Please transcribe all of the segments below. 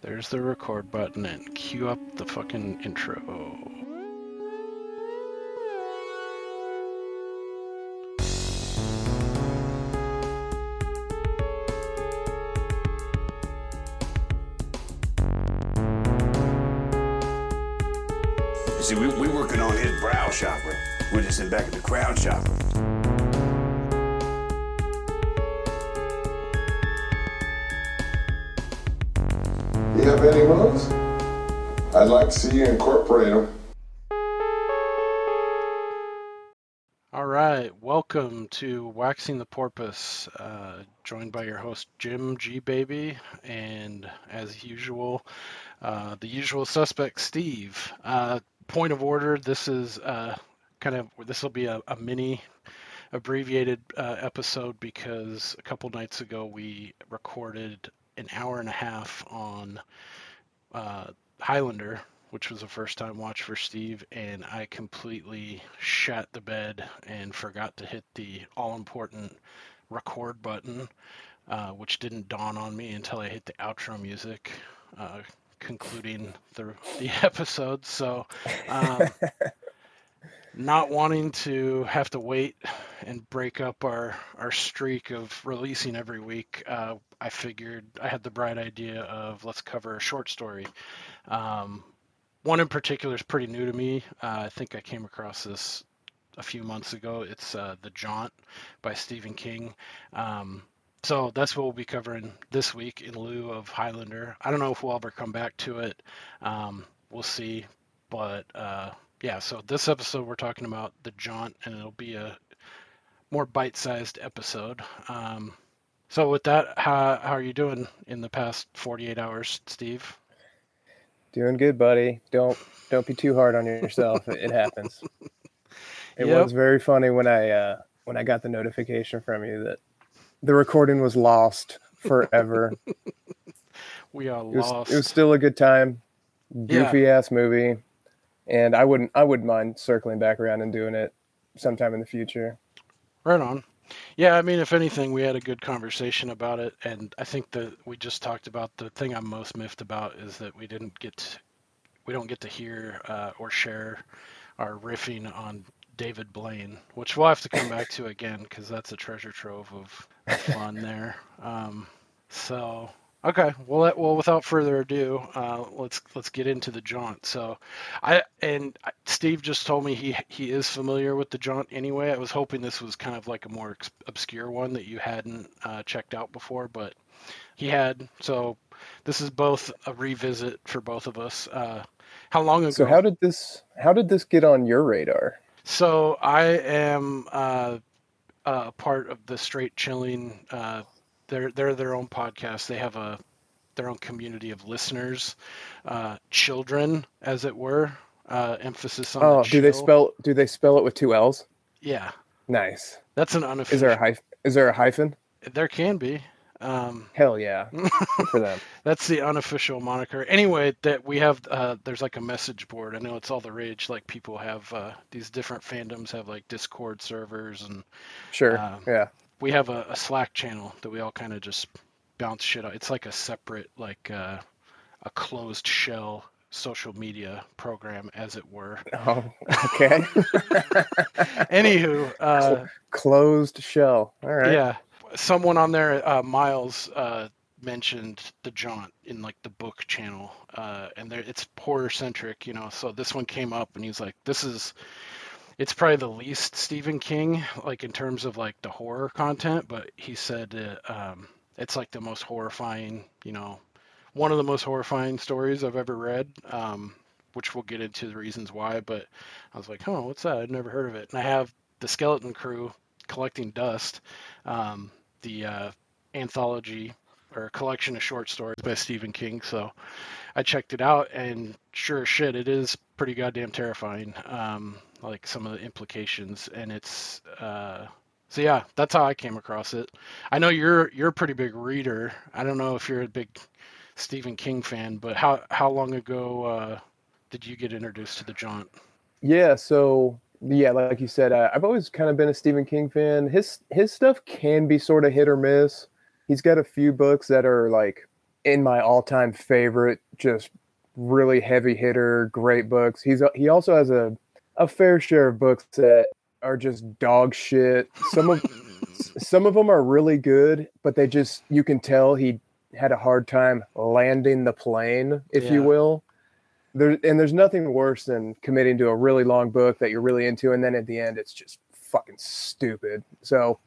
There's the record button and cue up the fucking intro. See, we're working on his brow chakra. We're just in back at the crown chakra. You have any moves? I'd like to see you incorporate them. All right, welcome to Waxing the Porpoise, joined by your host Jim G-Baby, and as usual, the usual suspect Steve. Point of order, this is this will be a mini abbreviated episode because a couple nights ago we recorded an hour and a half on Highlander, which was a first-time watch for Steve, and I completely shat the bed and forgot to hit the all-important record button, which didn't dawn on me until I hit the outro music. Concluding the episode, so not wanting to have to wait and break up our streak of releasing every week, I figured I had the bright idea of let's cover a short story. One in particular is pretty new to me. I think I came across this a few months ago. It's The Jaunt by Stephen King. So that's what we'll be covering this week in lieu of Highlander. I don't know if we'll ever come back to it. We'll see. But so this episode we're talking about The Jaunt, and it'll be a more bite-sized episode. So with that, how are you doing in the past 48 hours, Steve? Doing good, buddy. Don't be too hard on yourself. It happens. It was very funny when I got the notification from you that the recording was lost forever. We are lost. It was still a good time. Goofy ass movie. And I wouldn't mind circling back around and doing it sometime in the future. Right on. Yeah, I mean, if anything, we had a good conversation about it. And I think that we just talked about the thing I'm most miffed about is that we don't get to hear or share our riffing on David Blaine, which we'll have to come back to again because that's a treasure trove of fun there. Well, without further ado, let's get into The Jaunt. So, Steve just told me he is familiar with The Jaunt anyway. I was hoping this was kind of like a more obscure one that you hadn't checked out before, but he had. So this is both a revisit for both of us. How long ago? So how did this get on your radar? So I am a part of the Straight Chilling. They're their own podcast. They have their own community of listeners, children, as it were. Emphasis on. Oh, do they spell it with two L's? Yeah. Nice. That's an unofficial. Is there a hyphen? There can be. Hell yeah, for them. That's the unofficial moniker. Anyway, that we have there's like a message board. I know it's all the rage. Like people have these different fandoms have like Discord servers and sure, we have a Slack channel that we all kind of just bounce shit out. It's like a separate a closed shell social media program, as it were. Oh, okay. Anywho, closed shell. All right. Yeah. Someone on there, Miles, mentioned The Jaunt in like the book channel, and it's horror centric, you know. So this one came up, and he's like, "It's probably the least Stephen King, like in terms of like the horror content." But he said it's like the most horrifying, you know, one of the most horrifying stories I've ever read. Which we'll get into the reasons why. But I was like, "Oh, what's that? I'd never heard of it." And I have the Skeleton Crew collecting dust. The anthology or collection of short stories by Stephen King. So I checked it out, and sure as shit, it is pretty goddamn terrifying. Like some of the implications, and it's that's how I came across it. I know you're a pretty big reader. I don't know if you're a big Stephen King fan, but how long ago did you get introduced to The Jaunt? Yeah, so. Yeah, like you said, I've always kind of been a Stephen King fan. His stuff can be sort of hit or miss. He's got a few books that are like in my all-time favorite, just really heavy hitter, great books. He also has a fair share of books that are just dog shit. Some of them are really good, but they just, you can tell he had a hard time landing the plane, if you will. There's nothing worse than committing to a really long book that you're really into, and then at the end, it's just fucking stupid. So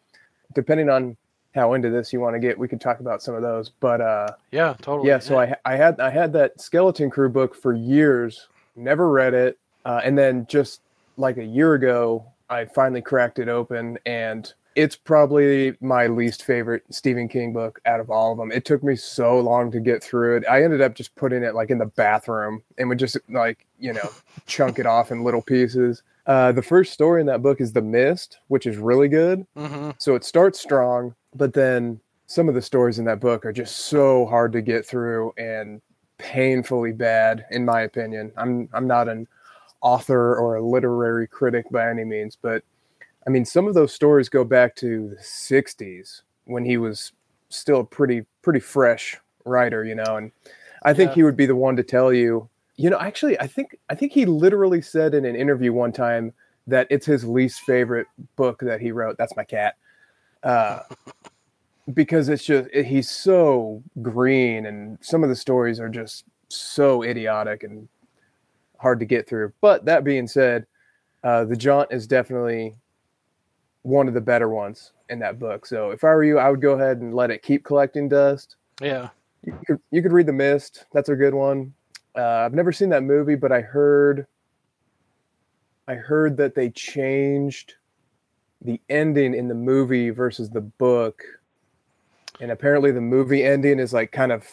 depending on how into this you want to get, we could talk about some of those. But yeah, totally. Yeah, so I had that Skeleton Crew book for years, never read it. And then just like a year ago, I finally cracked it open, and it's probably my least favorite Stephen King book out of all of them. It took me so long to get through it. I ended up just putting it like in the bathroom and would just like, you know, chunk it off in little pieces. The first story in that book is The Mist, which is really good. Mm-hmm. So it starts strong, but then some of the stories in that book are just so hard to get through and painfully bad, in my opinion. I'm not an author or a literary critic by any means, but I mean, some of those stories go back to the 60s when he was still a pretty fresh writer, you know, and I think he would be the one to tell you, you know, actually, I think he literally said in an interview one time that it's his least favorite book that he wrote. That's my cat. Because it's just, he's so green and some of the stories are just so idiotic and hard to get through. But that being said, The Jaunt is definitely one of the better ones in that book. So if I were you, I would go ahead and let it keep collecting dust. Yeah. You could read The Mist. That's a good one. I've never seen that movie, but I heard that they changed the ending in the movie versus the book. And apparently the movie ending is like kind of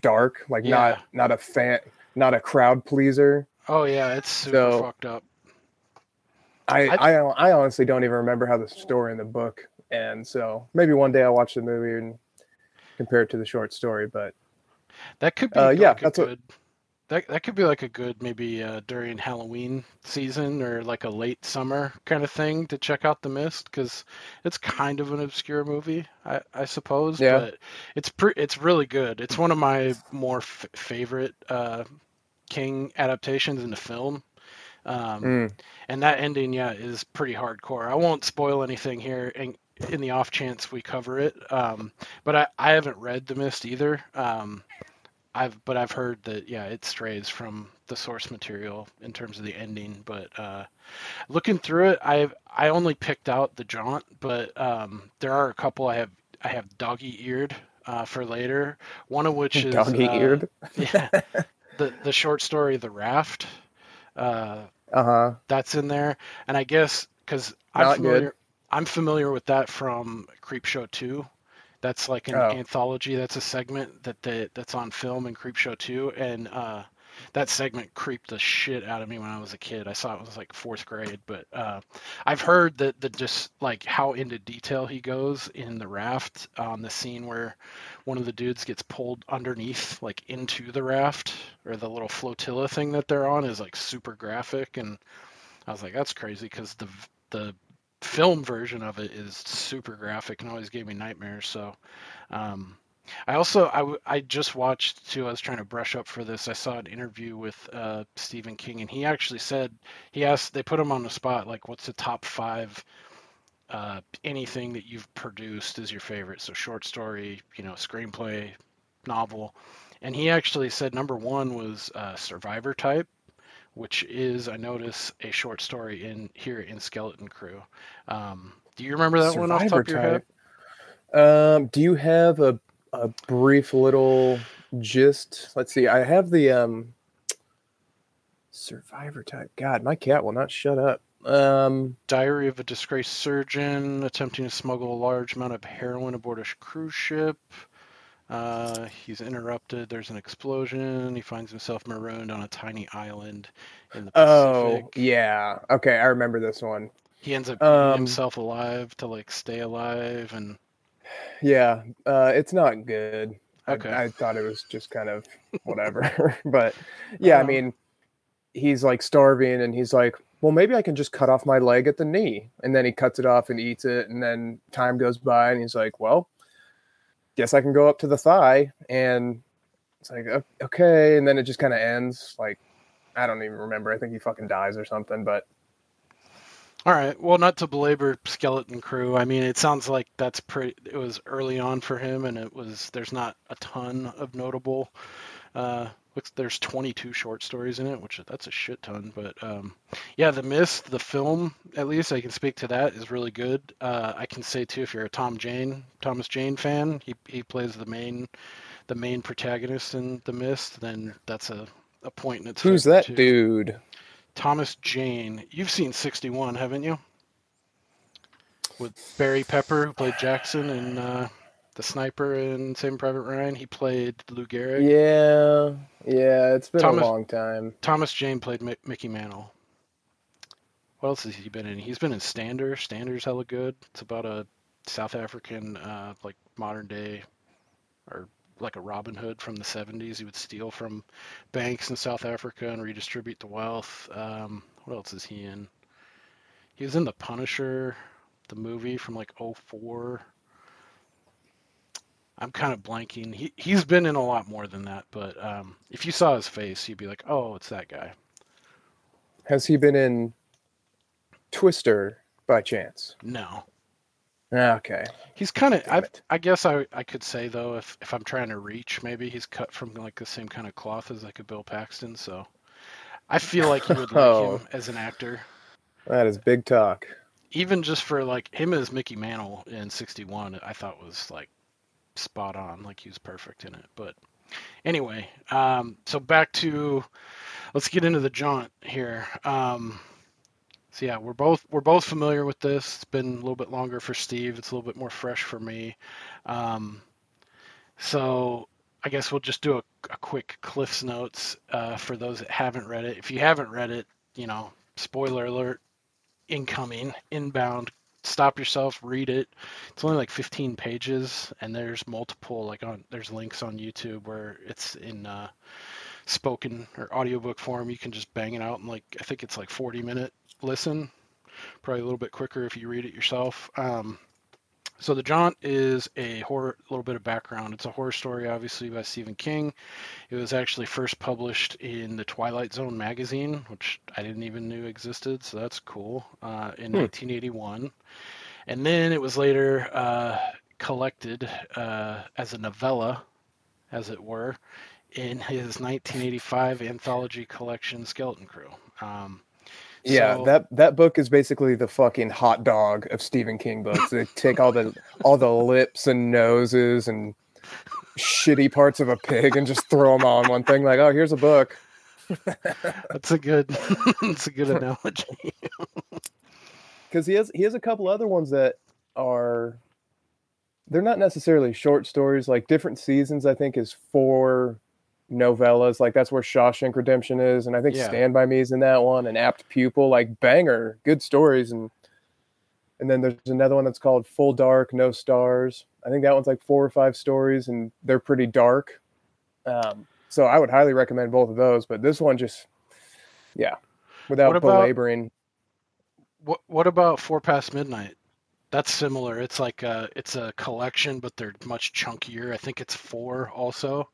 dark, like not a crowd pleaser. Oh yeah. It's super fucked up. I honestly don't even remember how the story in the book ends. So maybe one day I'll watch the movie and compare it to the short story. But that could be that could be like a good maybe during Halloween season or like a late summer kind of thing to check out The Mist, because it's kind of an obscure movie, I suppose. Yeah. But it's really good. It's one of my more favorite King adaptations in the film. And that ending, is pretty hardcore. I won't spoil anything here in the off chance we cover it. But I haven't read The Mist either. I've heard that, it strays from the source material in terms of the ending, but, looking through it, I only picked out The Jaunt, but, there are a couple I have doggy eared, for later. One of which is doggy eared. The short story, The Raft. That's in there, and I guess because I'm familiar with that from Creepshow 2. That's like an anthology. That's a segment that's on film in Creepshow 2, and that segment creeped the shit out of me when I was a kid. I saw it was like fourth grade, but I've heard that just like how into detail he goes in The Raft on the scene where one of the dudes gets pulled underneath, like into the raft or the little flotilla thing that they're on, is like super graphic. And I was like, that's crazy, because the film version of it is super graphic and always gave me nightmares. So, I just watched too, I was trying to brush up for this, I saw an interview with Stephen King, and he actually said, they put him on the spot, like, what's the top five, anything that you've produced is your favorite? So short story, screenplay, novel. And he actually said number one was Survivor Type, which is, I notice, a short story in Skeleton Crew. Do you remember that Survivor one off the top of your head? Do you have a brief little gist? Let's see. I have the Survivor Type. God, my cat will not shut up. Diary of a disgraced surgeon attempting to smuggle a large amount of heroin aboard a cruise ship. He's interrupted. There's an explosion. He finds himself marooned on a tiny island in the Pacific. Oh, yeah. Okay, I remember this one. He ends up burning himself alive to like stay alive and. Yeah, it's not good. Okay. I thought it was just kind of whatever. But yeah, I mean, he's like starving and he's like, well, maybe I can just cut off my leg at the knee. And then he cuts it off and eats it. And then time goes by and he's like, well, guess I can go up to the thigh. And it's like, okay. And then it just kind of ends. Like, I don't even remember. I think he fucking dies or something, but. All right. Well, not to belabor Skeleton Crew. I mean, it sounds like that's pretty, it was early on for him, and it was, there's not a ton of notable, there's 22 short stories in it, which that's a shit ton, but yeah, The Mist, the film, at least I can speak to that, is really good. I can say too, if you're a Thomas Jane fan, he plays the main protagonist in The Mist, then that's a point in its favor. Who's that too. Dude? Thomas Jane. You've seen 61, haven't you? With Barry Pepper, who played Jackson and the sniper in Saving Private Ryan. He played Lou Gehrig. Yeah, it's been a long time. Thomas Jane played Mickey Mantle. What else has he been in? He's been in Stander. Stander's hella good. It's about a South African, like modern day, or like a Robin Hood from the 70s. He would steal from banks in South Africa and redistribute the wealth. What else is he in? He was in The Punisher, the movie from like 2004. I'm kind of blanking. He's been in a lot more than that, but if you saw his face, you'd be like, oh, it's that guy. Has he been in Twister by chance? No. Okay. He's kind of, I guess I could say, though, if I'm trying to reach, maybe he's cut from like the same kind of cloth as like a Bill Paxton, so I feel like you would like him as an actor. That is big talk. Even just for like him as Mickey Mantle in 61, I thought was like, spot on, like he was perfect in it. But anyway, so back to, let's get into The Jaunt here. So yeah, we're both familiar with this. It's been a little bit longer for Steve. It's a little bit more fresh for me. So I guess we'll just do a quick Cliff's Notes for those that haven't read it. If you haven't read it, you know, spoiler alert, inbound. Stop yourself, read it. It's only like 15 pages, and there's multiple, like there's links on YouTube where it's in spoken or audiobook form. You can just bang it out, and like I think it's like 40-minute listen, probably a little bit quicker if you read it yourself. So The Jaunt is a horror, a little bit of background. It's a horror story, obviously, by Stephen King. It was actually first published in the Twilight Zone magazine, which I didn't even know existed, so that's cool, in 1981. And then it was later collected as a novella, as it were, in his 1985 anthology collection, Skeleton Crew. Yeah, so, that book is basically the fucking hot dog of Stephen King books. They take all the lips and noses and shitty parts of a pig and just throw them all in one thing. Like, oh, here's a book. That's a good analogy. Because he has a couple other ones that are, they're not necessarily short stories. Like Different Seasons, I think, is 4 novellas. Like that's where Shawshank Redemption is, and I think Stand By Me is in that one, and Apt Pupil, like banger good stories. And then there's another one that's called Full Dark No Stars. I think that one's like 4 or 5 stories, and they're pretty dark. So I would highly recommend both of those, but this one just, yeah, without belaboring. What about Four Past Midnight? That's similar. It's like it's a collection, but they're much chunkier. I think it's 4 also.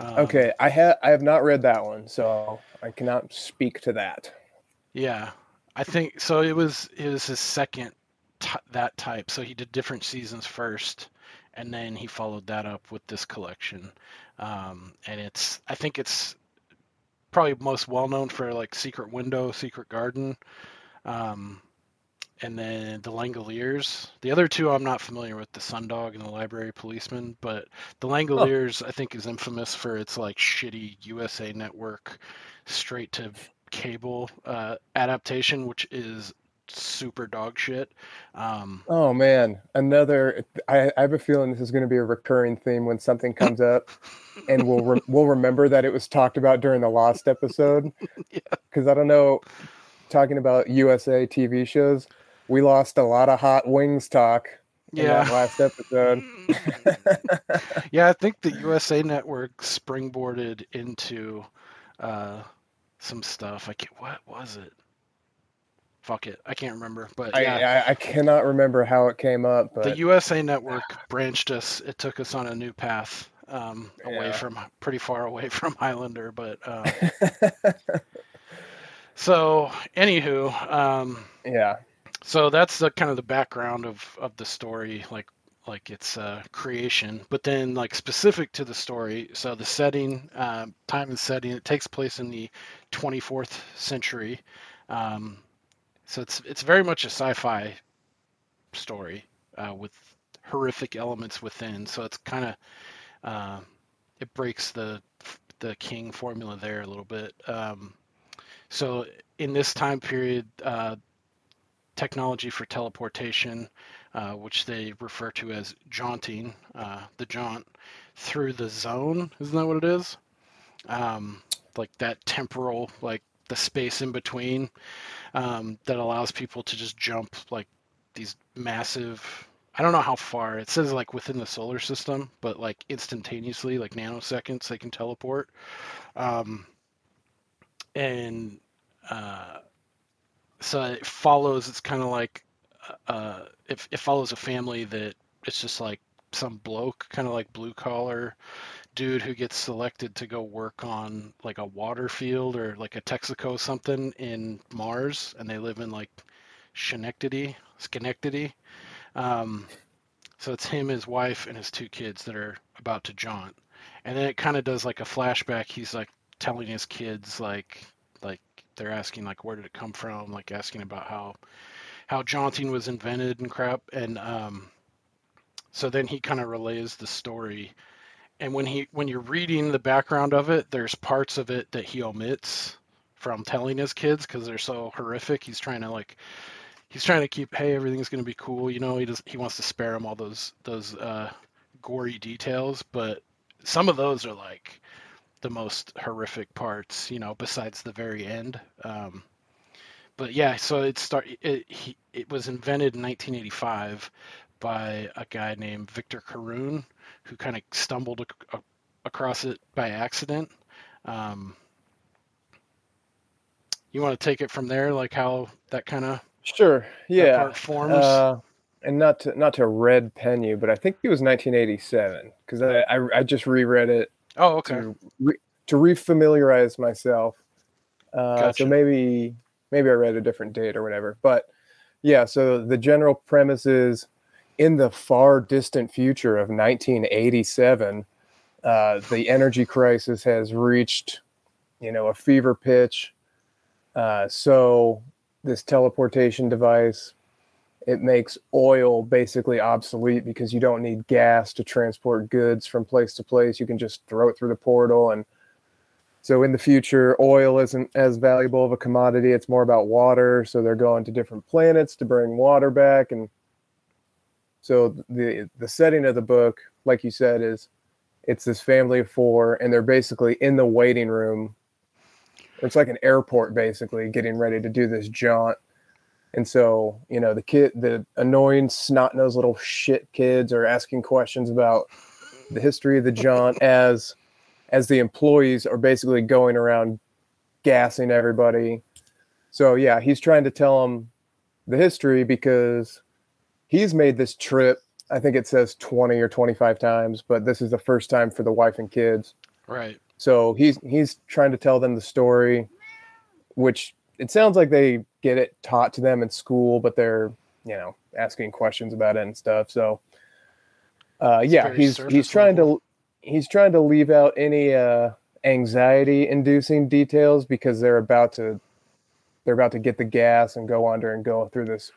Okay, I have not read that one, so I cannot speak to that. Yeah, I think so. It was his second that type. So he did Different Seasons first, and then he followed that up with this collection. And I think it's probably most well known for like Secret Window, Secret Garden, and then The Langoliers. The other two I'm not familiar with, The Sundog and The Library Policeman, but The Langoliers, I think, is infamous for its like shitty USA Network straight to cable adaptation, which is super dog shit. Oh man, another. I have a feeling this is going to be a recurring theme when something comes up, and we'll remember that it was talked about during the Lost episode. Because I don't know, talking about USA TV shows. We lost a lot of hot wings talk in that last episode. Yeah, I think the USA Network springboarded into some stuff. What was it? fuck it, I can't remember. But yeah. I cannot remember how it came up. But... The USA Network branched us. It took us on a new path, pretty far away from Highlander. But so, anywho, So that's the kind of the background of the story, like its creation. But then, like, specific to the story, so the setting, time and setting, it takes place in the 24th century. So it's very much a sci-fi story with horrific elements within. So it's kind of it breaks the King formula there a little bit. So in this time period, technology for teleportation, which they refer to as jaunting, the jaunt through the zone, isn't that what it is? Like that temporal, like the space in between, that allows people to just jump like these massive, I don't know how far, it says like within the solar system, but like instantaneously, like nanoseconds, they can teleport. So it follows, it's kind of like, it follows a family that it's just like some bloke, kind of like blue collar dude who gets selected to go work on like a water field or like a Texaco something in Mars. And they live in like Schenectady. So it's him, his wife, and his two kids that are about to jaunt. And then it kind of does like a flashback. He's like telling his kids, like, they're asking like where did it come from, like asking about how jaunting was invented and crap. And so then he kind of relays the story, and when you're reading the background of it, there's parts of it that he omits from telling his kids because they're so horrific. He's trying to keep, hey, everything's going to be cool, you know. He wants to spare him all those gory details, but some of those are like the most horrific parts, you know, besides the very end. But yeah, so it was invented in 1985 by a guy named Victor Carune, who kind of stumbled across it by accident. You want to take it from there, like how that kind of part forms? And not to red pen you, but I think it was 1987 because I just reread it. Oh, okay. To refamiliarize myself, gotcha. So maybe I read a different date or whatever. But yeah, so the general premise is in the far distant future of 1987, the energy crisis has reached, you know, a fever pitch. So this teleportation device, it makes oil basically obsolete because you don't need gas to transport goods from place to place. You can just throw it through the portal. And so in the future, oil isn't as valuable of a commodity. It's more about water. So they're going to different planets to bring water back. And so the setting of the book, like you said, is it's this family of four, and they're basically in the waiting room. It's like an airport, basically, getting ready to do this jaunt. And so, you know, the annoying snot-nosed little shit kids are asking questions about the history of the jaunt as the employees are basically going around gassing everybody. So, yeah, he's trying to tell them the history because he's made this trip, I think it says 20 or 25 times, but this is the first time for the wife and kids. Right. So he's trying to tell them the story, which it sounds like they get it taught to them in school, but they're, you know, asking questions about it and stuff. So, he's trying to leave out any anxiety inducing details because they're about to get the gas and go under and go through this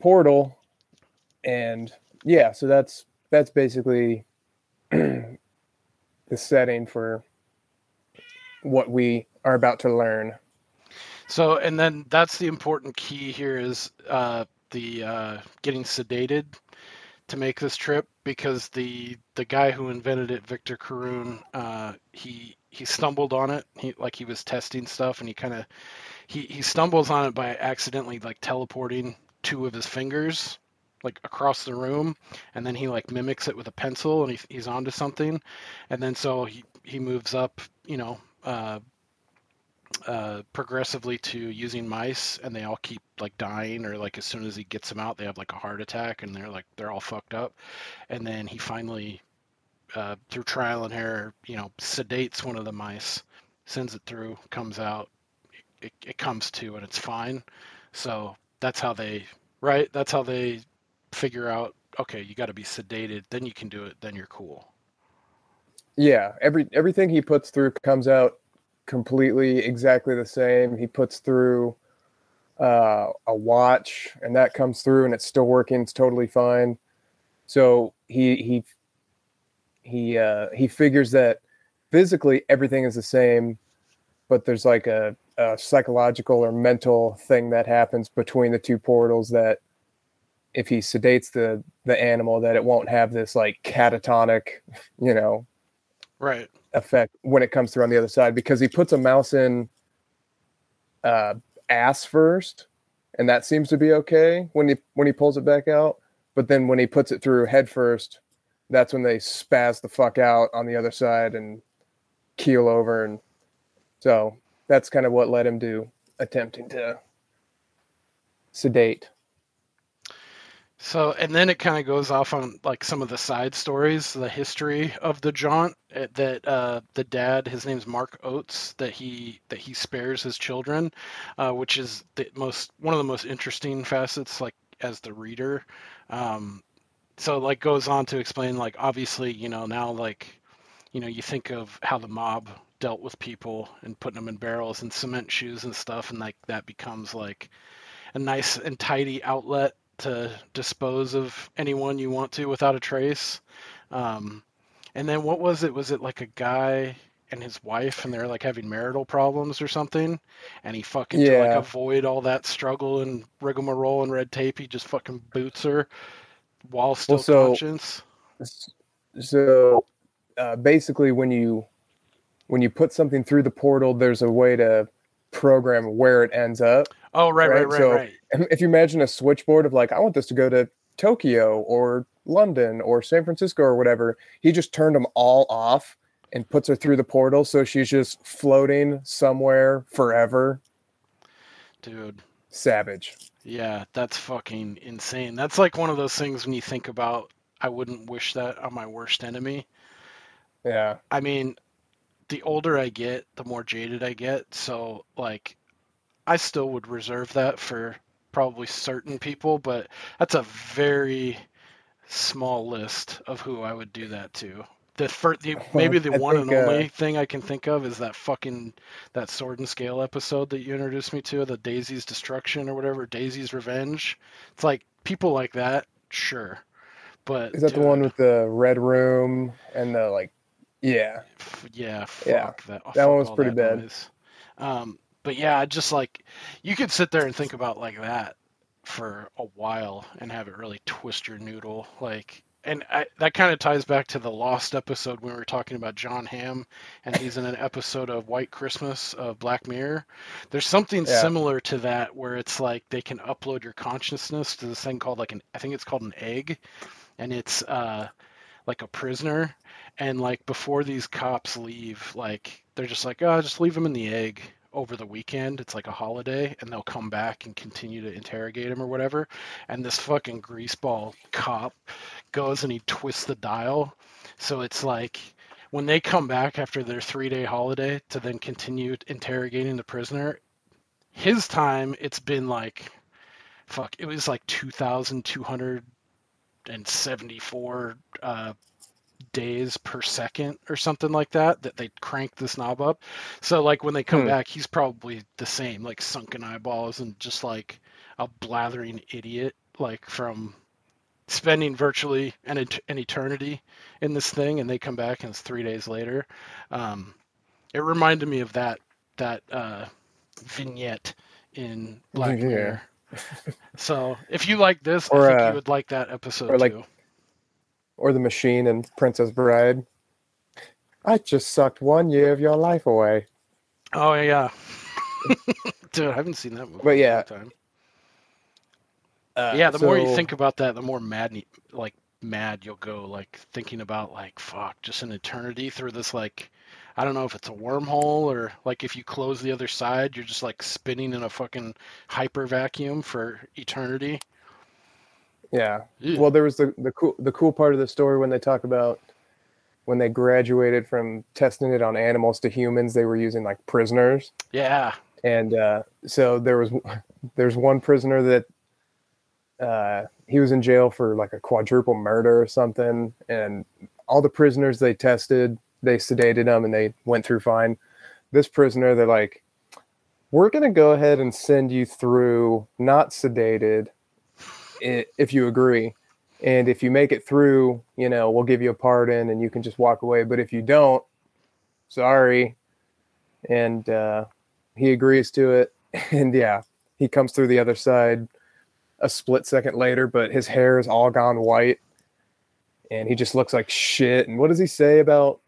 portal. And yeah, so that's basically the setting for what we are about to learn. So, and then that's the important key here is the getting sedated to make this trip, because the guy who invented it, Victor Carune, he stumbled on it. He was testing stuff, and he stumbles on it by accidentally like teleporting two of his fingers like across the room, and then he like mimics it with a pencil, and he's onto something, and then so he moves up, you know, progressively to using mice, and they all keep like dying, or like as soon as he gets them out, they have like a heart attack, and they're all fucked up. And then he finally, through trial and error, sedates one of the mice, sends it through, comes out, it comes to, and it's fine. So that's how they, right? That's how they figure out, okay, you got to be sedated, then you can do it, then you're cool. Yeah, everything he puts through comes out completely exactly the same. He puts through a watch, and that comes through, and it's still working. It's totally fine. So he figures that physically everything is the same, but there's like a psychological or mental thing that happens between the two portals that if he sedates the animal, that it won't have this like catatonic, right, effect when it comes through on the other side, because he puts a mouse in ass first, and that seems to be okay when he pulls it back out, but then when he puts it through head first, that's when they spaz the fuck out on the other side and keel over. And so that's kind of what led him to attempting to sedate. So, and then it kind of goes off on like some of the side stories, the history of the Jaunt, that the dad, his name's Mark Oates, that he spares his children, which is one of the most interesting facets, like as the reader. So like goes on to explain, like, obviously, now, like, you think of how the mob dealt with people and putting them in barrels and cement shoes and stuff. And like, that becomes like a nice and tidy outlet to dispose of anyone you want to without a trace. And then what was it? Was it like a guy and his wife, and they're like having marital problems or something? And he fucking, to like avoid all that struggle and rigmarole and red tape, he just fucking boots her while still conscious. So basically when you put something through the portal, there's a way to program where it ends up. Oh, right. So right. If you imagine a switchboard of like, I want this to go to Tokyo or London or San Francisco or whatever, he just turned them all off and puts her through the portal. So she's just floating somewhere forever. Dude. Savage. Yeah, that's fucking insane. That's like one of those things when you think about, I wouldn't wish that on my worst enemy. Yeah. I mean, the older I get, the more jaded I get. So like, I still would reserve that for probably certain people, but that's a very small list of who I would do that to. The only thing I can think of is that fucking, that Sword and Scale episode that you introduced me to, the Daisy's Destruction or whatever, Daisy's Revenge. It's like people like that, sure, but is that the one with the red room and the like? Yeah. Fuck that. That one was pretty bad. Noise. But yeah, just like, you could sit there and think about like that for a while and have it really twist your noodle. Like, and that kind of ties back to the Lost episode when we were talking about John Hamm, and he's in an episode of White Christmas of Black Mirror. There's something similar to that where it's like they can upload your consciousness to this thing called like an egg, and it's like a prisoner. And like before these cops leave, like they're just like, oh, just leave him in the egg over the weekend, it's like a holiday, and they'll come back and continue to interrogate him or whatever. And this fucking greaseball cop goes and he twists the dial, so it's like when they come back after their 3-day holiday to then continue interrogating the prisoner, his time, it's been like, fuck, it was like 2,274 days per second or something like that they crank this knob up. So like when they come back, he's probably the same, like sunken eyeballs and just like a blathering idiot, like from spending virtually an eternity in this thing, and they come back and it's 3 days later. It reminded me of that vignette in Black Mirror. So if you like this, or, I think you would like that episode or too. Or the machine and Princess Bride. I just sucked 1 year of your life away. Oh, yeah. Dude, I haven't seen that movie in a long time. The more you think about that, the more mad you'll go, like, thinking about, like, fuck, just an eternity through this, like, I don't know if it's a wormhole or like if you close the other side, you're just like spinning in a fucking hyper vacuum for eternity. Yeah. Ew. Well, there was the cool part of the story when they talk about when they graduated from testing it on animals to humans, they were using like prisoners. Yeah. And so there's one prisoner that he was in jail for like a quadruple murder or something, and all the prisoners they tested, they sedated them and they went through fine. This prisoner, they're like, we're going to go ahead and send you through not sedated if you agree. And if you make it through, you know, we'll give you a pardon and you can just walk away. But if you don't, sorry. And he agrees to it. And yeah, he comes through the other side a split second later, but his hair is all gone white and he just looks like shit. And what does he say about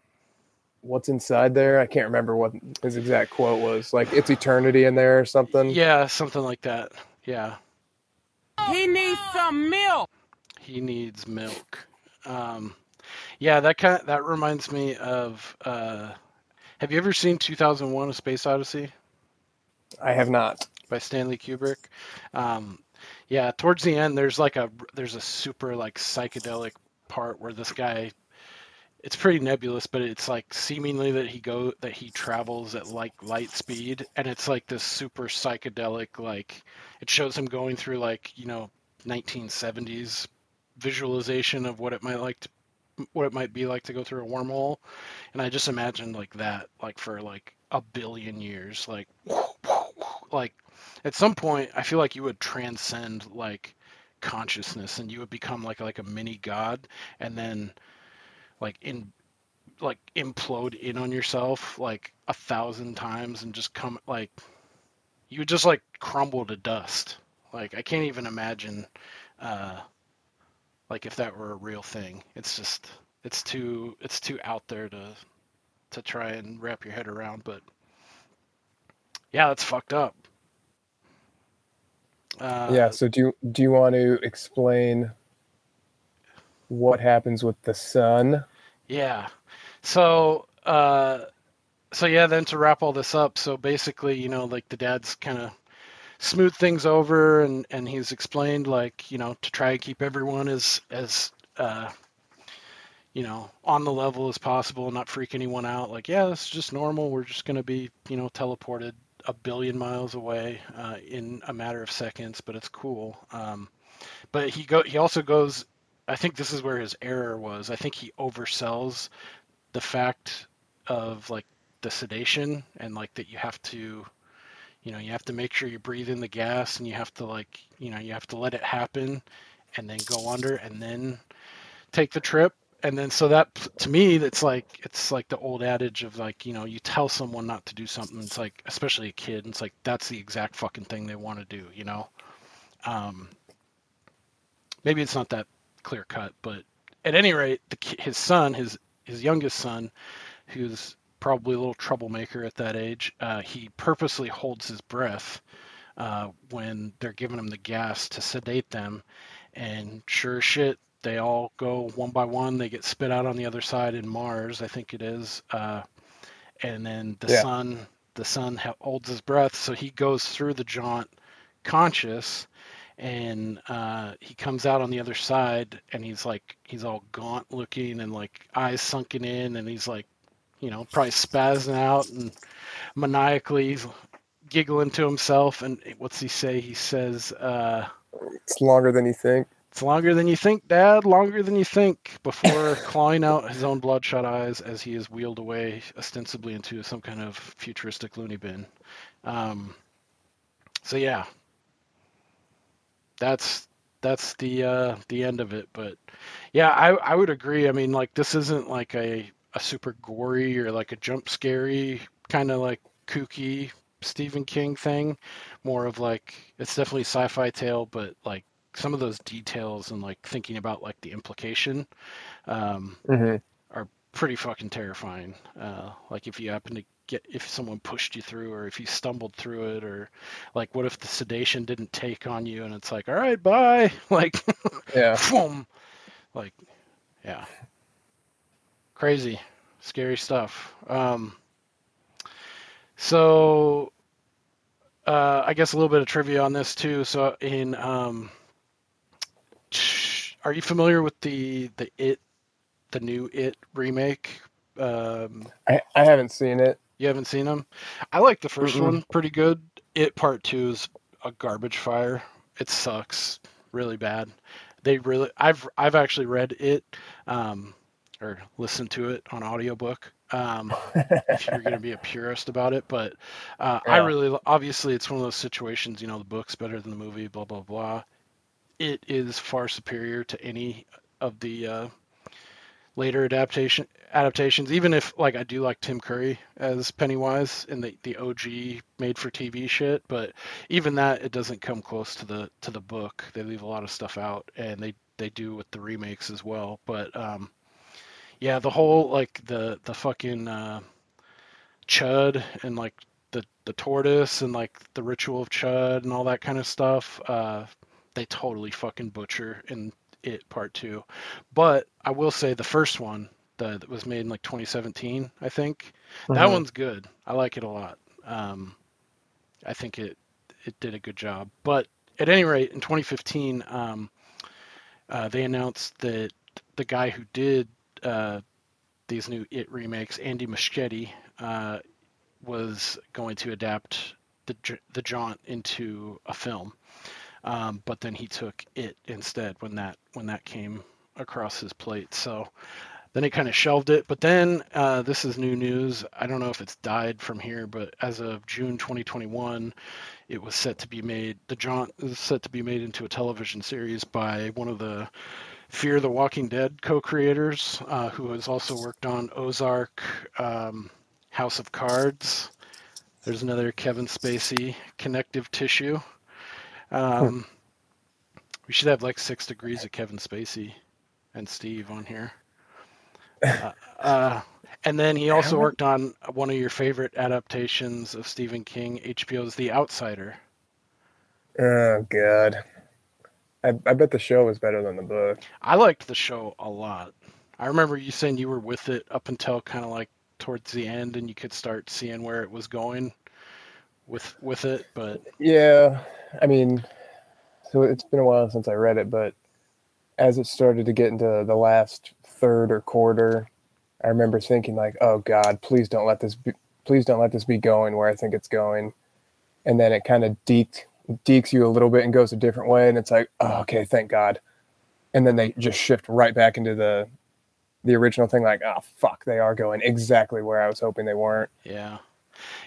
what's inside there? I can't remember what his exact quote was. Like, it's eternity in there or something. Yeah, something like that. Yeah. He needs some milk. He needs milk. Yeah, that reminds me of, have you ever seen 2001: A Space Odyssey? I have not. By Stanley Kubrick. Yeah, towards the end, there's a super like psychedelic part where this guy, it's pretty nebulous, but it's like seemingly that he travels at like light speed, and it's like this super psychedelic, like it shows him going through like, you know, 1970s visualization of what it might be like to go through a wormhole. And I just imagined like that, like for like a billion years, like at some point I feel like you would transcend like consciousness and you would become like a mini god, and then implode in on yourself like 1,000 times and just come like you would just like crumble to dust. Like, I can't even imagine, like, if that were a real thing. It's just, it's too out there to try and wrap your head around. But, yeah, that's fucked up. Yeah, so do you want to explain what happens with the sun? Yeah. So yeah, then to wrap all this up, so basically, you know, like, the dad's kind of smooth things over and he's explained, like, you know, to try and keep everyone as you know, on the level as possible and not freak anyone out. Like, yeah, this is just normal. We're just going to be, you know, teleported 1 billion miles away in a matter of seconds, but it's cool. But he also goes, I think this is where his error was. I think he oversells the fact of like the sedation and like that you have to, you know, you have to make sure you breathe in the gas and you have to like, you know, you have to let it happen and then go under and then take the trip. And then, so that, to me, that's like, it's like the old adage of like, you know, you tell someone not to do something. It's like, especially a kid, it's like, that's the exact fucking thing they want to do, you know? Maybe it's not that clear cut, but at any rate, his son, his youngest son, who's probably a little troublemaker at that age, he purposely holds his breath when they're giving him the gas to sedate them, and sure as shit, they all go one by one, they get spit out on the other side in Mars, I think it is, and then the sun holds his breath, so he goes through the jaunt conscious, and he comes out on the other side, and he's like, he's all gaunt looking and like eyes sunken in, and he's like, you know, probably spazzing out and maniacally giggling to himself. And what's he say? He says, it's longer than you think. It's longer than you think, Dad. Longer than you think. Before clawing out his own bloodshot eyes as he is wheeled away, ostensibly into some kind of futuristic loony bin. So yeah, that's the end of it. But yeah, I would agree. I mean, like, this isn't like a super gory or like a jump scary kind of like kooky Stephen King thing, more of like, it's definitely a sci-fi tale, but like some of those details and like thinking about like the implication are pretty fucking terrifying. Like if you happen to if someone pushed you through, or if you stumbled through it, or like, what if the sedation didn't take on you and it's like, all right, bye. Like, yeah. Boom. Like, yeah. Crazy. Scary stuff. I guess a little bit of trivia on this too. So in, are you familiar with the new It remake? I haven't seen it. You haven't seen them? I like the first one pretty good. It Part 2 is a garbage fire. It sucks really bad. I've actually read it, or listened to it on audiobook. If you're going to be a purist about it, but yeah. Obviously it's one of those situations, you know, the book's better than the movie, blah, blah, blah. It is far superior to any of the later adaptations, even if, like, I do like Tim Curry as Pennywise in the OG made for TV shit, but even that, it doesn't come close to the book. They leave a lot of stuff out, and they do with the remakes as well. But yeah, the whole, like, the fucking Chud and, like, the tortoise and, like, the ritual of Chud and all that kind of stuff, they totally fucking butcher in It Part 2. But I will say the first one that was made in, like, 2017, I think, that one's good. I like it a lot. I think it did a good job. But at any rate, in 2015, they announced that the guy who did these new It remakes, Andy Muschietti, was going to adapt the Jaunt into a film, but then he took It instead when that came across his plate. So then he kind of shelved it. But then this is new news. I don't know if it's died from here, but as of June 2021, it was set to be made. The Jaunt is set to be made into a television series by one of the Fear the Walking Dead co-creators, who has also worked on Ozark, House of Cards. There's another Kevin Spacey, Connective Tissue. We should have like 6 degrees of Kevin Spacey and Steve on here. And then he also worked on one of your favorite adaptations of Stephen King, HBO's The Outsider. Oh, God. I bet the show was better than the book. I liked the show a lot. I remember you saying you were with it up until kind of like towards the end, and you could start seeing where it was going with it. But yeah, I mean, so it's been a while since I read it, but as it started to get into the last third or quarter, I remember thinking like, "Oh God, please don't let this be going where I think it's going," and then it kind of dekes you a little bit and goes a different way, and it's like, oh, okay, thank God. And then they just shift right back into the original thing, like, oh fuck, they are going exactly where I was hoping they weren't.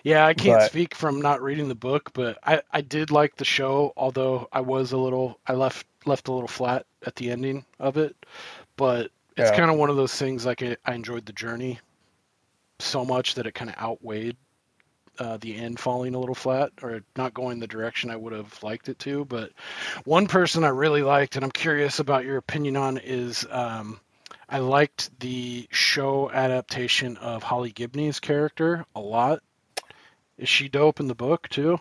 Yeah, I can't speak from not reading the book, but I did like the show, although I left a little flat at the ending of it. But it's kind of one of those things, like, I enjoyed the journey so much that it kind of outweighed the end falling a little flat or not going the direction I would have liked it to. But one person I really liked, and I'm curious about your opinion on, is I liked the show adaptation of Holly Gibney's character a lot. Is she dope in the book too?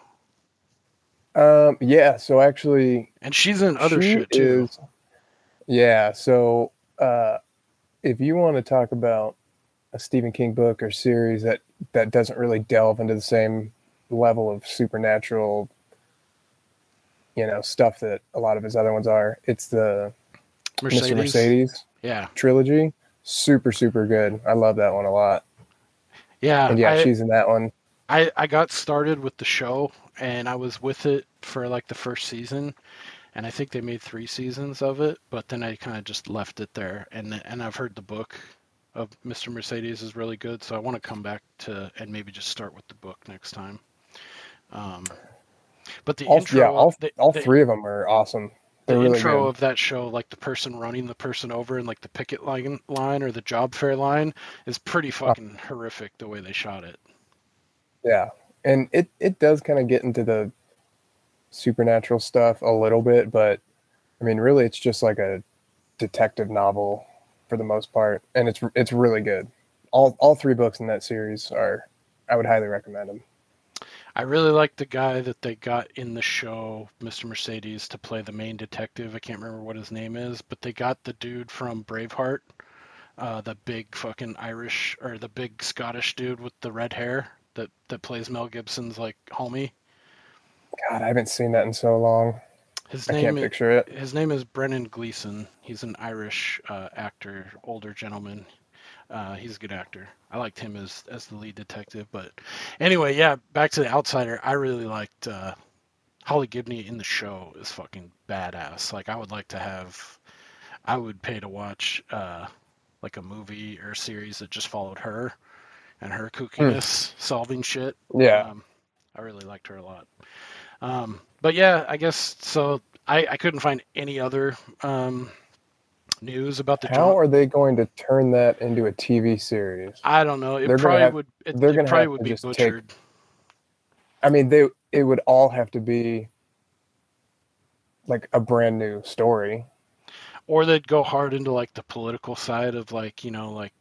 Yeah. So actually, and she's in other shit too. Yeah. So if you want to talk about a Stephen King book or series that doesn't really delve into the same level of supernatural, you know, stuff that a lot of his other ones are, it's the Mr. Mercedes trilogy. Super, super good. I love that one a lot. Yeah. And yeah, she's in that one. I got started with the show, and I was with it for like the first season, and I think they made 3 seasons of it, but then I kind of just left it there. And I've heard the book of Mr. Mercedes is really good, so I want to come back to and maybe just start with the book next time. But the intro, all three of them are awesome. They're the really intro good. Of that show, like the person running the person over and like the picket line or the job fair line, is pretty fucking horrific the way they shot it. Yeah, and it does kind of get into the supernatural stuff a little bit, but I mean, really, it's just like a detective novel for the most part, and it's really good. All 3 books in that series are, I would highly recommend them. I really like the guy that they got in the show, Mr. Mercedes, to play the main detective. I can't remember what his name is, but they got the dude from Braveheart, the big fucking Irish or the big Scottish dude with the red hair that plays Mel Gibson's like homie. God, I haven't seen that in so long. I can't picture it. His name is Brennan Gleeson. He's an Irish actor, older gentleman. He's a good actor. I liked him as the lead detective. But anyway, yeah, back to The Outsider. I really liked Holly Gibney in the show is fucking badass. Like, I would pay to watch like a movie or series that just followed her and her kookiness solving shit. Yeah. I really liked her a lot. But yeah, I guess so. I couldn't find any other news about the. How are they going to turn that into a TV series? I don't know. It probably would be butchered. It would all have to be like a brand new story, or they'd go hard into like the political side of like, you know, like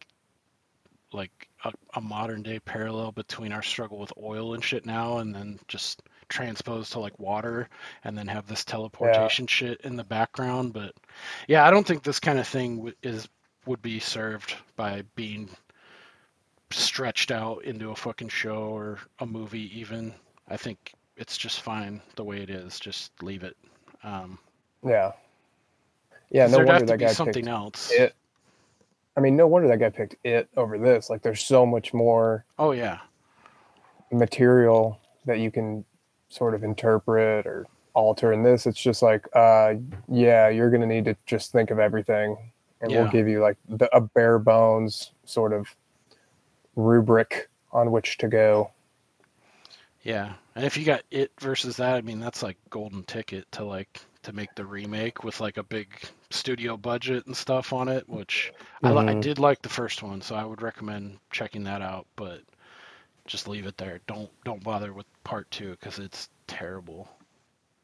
a modern day parallel between our struggle with oil and shit now, and then just transpose to like water, and then have this teleportation shit in the background. But yeah, I don't think this kind of thing would be served by being stretched out into a fucking show or a movie even. I think it's just fine the way it is. Just leave it. Yeah. No wonder that guy picked something else. It. No wonder that guy picked it over this. Like, there's so much more. Oh yeah. Material that you can sort of interpret or alter in this. It's just like, you're gonna need to just think of everything, and we'll give you like a bare bones sort of rubric on which to go. Yeah, and if you got It versus that, that's like golden ticket to like to make the remake with like a big studio budget and stuff on it, which I did like the first one, so I would recommend checking that out, but just leave it there. Don't bother with part 2 because it's terrible.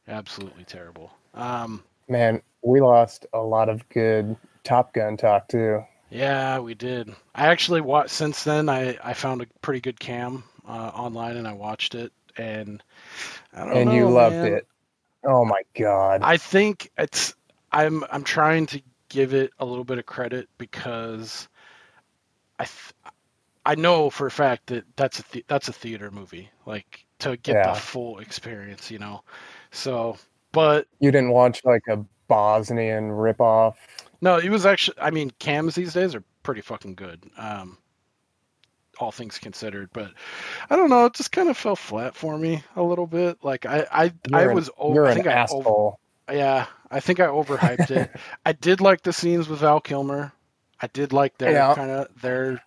Absolutely terrible. Man, we lost a lot of good Top Gun talk too. Yeah, we did. I actually watched since then. I found a pretty good cam online, and I watched it, and I don't know. And you loved it. Oh my God. I think I'm trying to give it a little bit of credit because I know for a fact that that's a theater movie, like to get the full experience, you know? So, but you didn't watch like a Bosnian ripoff. No, it was actually, cams these days are pretty fucking good. All things considered, but I don't know. It just kind of fell flat for me a little bit. Like I think I overhyped it. I did like the scenes with Val Kilmer. I did like their kind of their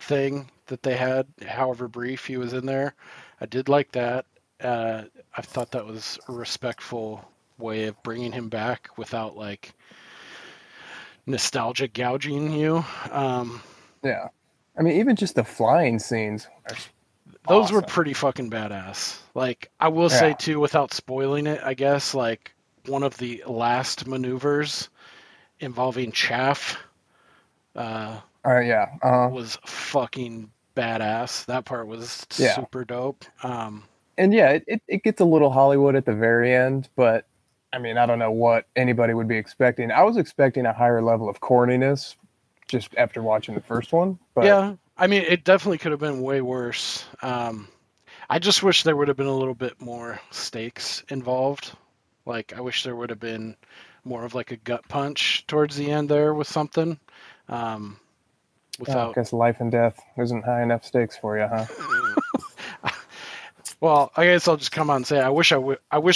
thing that they had, however brief he was in there. I did like that. I thought that was a respectful way of bringing him back without like nostalgia gouging you. Even just the flying scenes. Those were pretty fucking badass. Like, I will say, too, without spoiling it, I guess, like, one of the last maneuvers involving chaff was fucking badass. That part was super dope. It gets a little Hollywood at the very end, but, I don't know what anybody would be expecting. I was expecting a higher level of corniness, just after watching the first one. But yeah, it definitely could have been way worse. I just wish there would have been a little bit more stakes involved. Like, I wish there would have been more of like a gut punch towards the end there with something. I guess life and death isn't high enough stakes for you, huh? Well, I guess I'll just come on and say I wish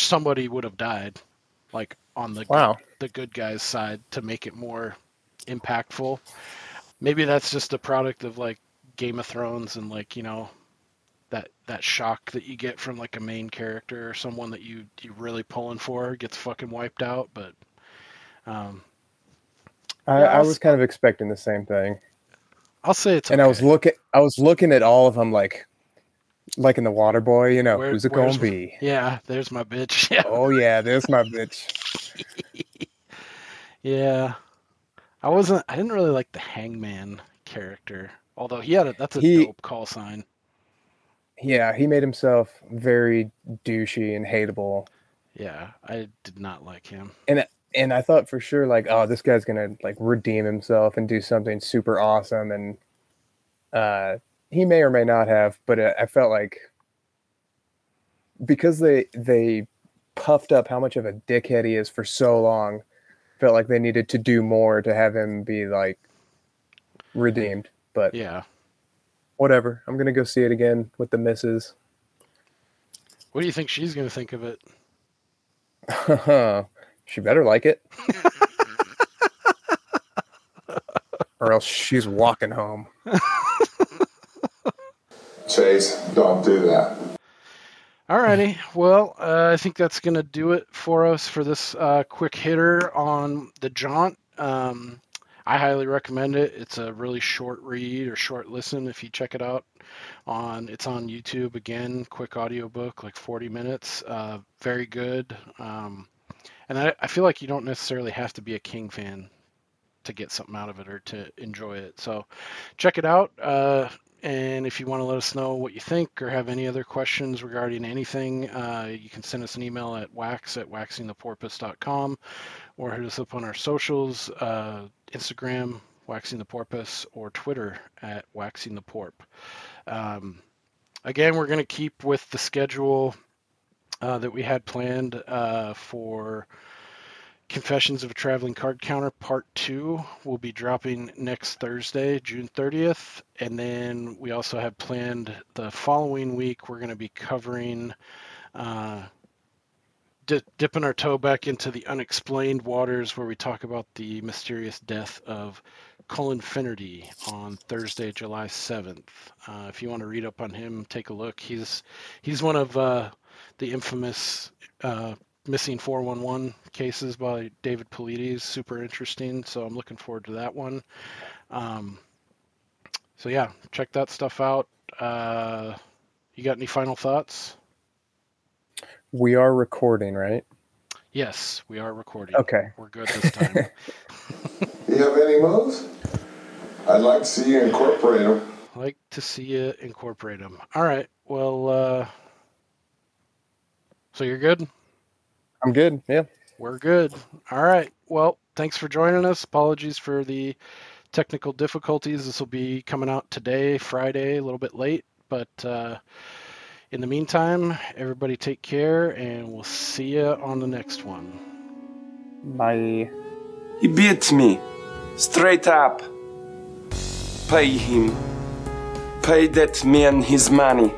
somebody would have died, like on the good guys' side to make it more impactful. Maybe that's just a product of like Game of Thrones and like, you know, that shock that you get from like a main character or someone that you really pulling for gets fucking wiped out. But I was kind of expecting the same thing. I'll say it's. And okay. I was looking at all of them like in The Waterboy, you know, who's it gonna be? Yeah, there's my bitch. Yeah. Oh yeah, there's my bitch. Yeah. I didn't really like the Hangman character, although that's a dope call sign. Yeah, he made himself very douchey and hateable. Yeah, I did not like him. And And I thought for sure, like, oh, this guy's gonna like redeem himself and do something super awesome, and he may or may not have, but I felt like because they puffed up how much of a dickhead he is for so long, felt like they needed to do more to have him be like redeemed. But yeah, whatever. I'm gonna go see it again with the missus. What do you think she's gonna think of it? She better like it. Or else she's walking home. Chase, don't do that. Alrighty. Well, I think that's going to do it for us for this quick hitter on The Jaunt. I highly recommend it. It's a really short read or short listen if you check it out. It's on YouTube. Again, quick audiobook, like 40 minutes. Very good. And I feel like you don't necessarily have to be a King fan to get something out of it or to enjoy it. So check it out. And if you want to let us know what you think or have any other questions regarding anything, you can send us an email at waxingtheporpoise.com or hit us up on our socials, Instagram, Waxing the Porpoise, or Twitter at Waxing the Porp. Again, we're going to keep with the schedule that we had planned for Confessions of a Traveling Card Counter Part 2. We'll be dropping next Thursday, June 30th. And then we also have planned the following week, we're going to be covering, dipping our toe back into the unexplained waters, where we talk about the mysterious death of Colin Finnerty on Thursday, July 7th. If you want to read up on him, take a look. He's one of... the infamous missing 411 cases by David Polides, super interesting. So I'm looking forward to that one. So yeah, check that stuff out. You got any final thoughts? We are recording, right? Yes, we are recording. Okay. We're good this time. You have any moves? I'd like to see you incorporate them. All right. Well, so you're good? I'm good, yeah. We're good. All right. Well, thanks for joining us. Apologies for the technical difficulties. This will be coming out today, Friday, a little bit late. But in the meantime, everybody take care, and we'll see you on the next one. Bye. He beat me. Straight up. Pay him. Pay that man his money.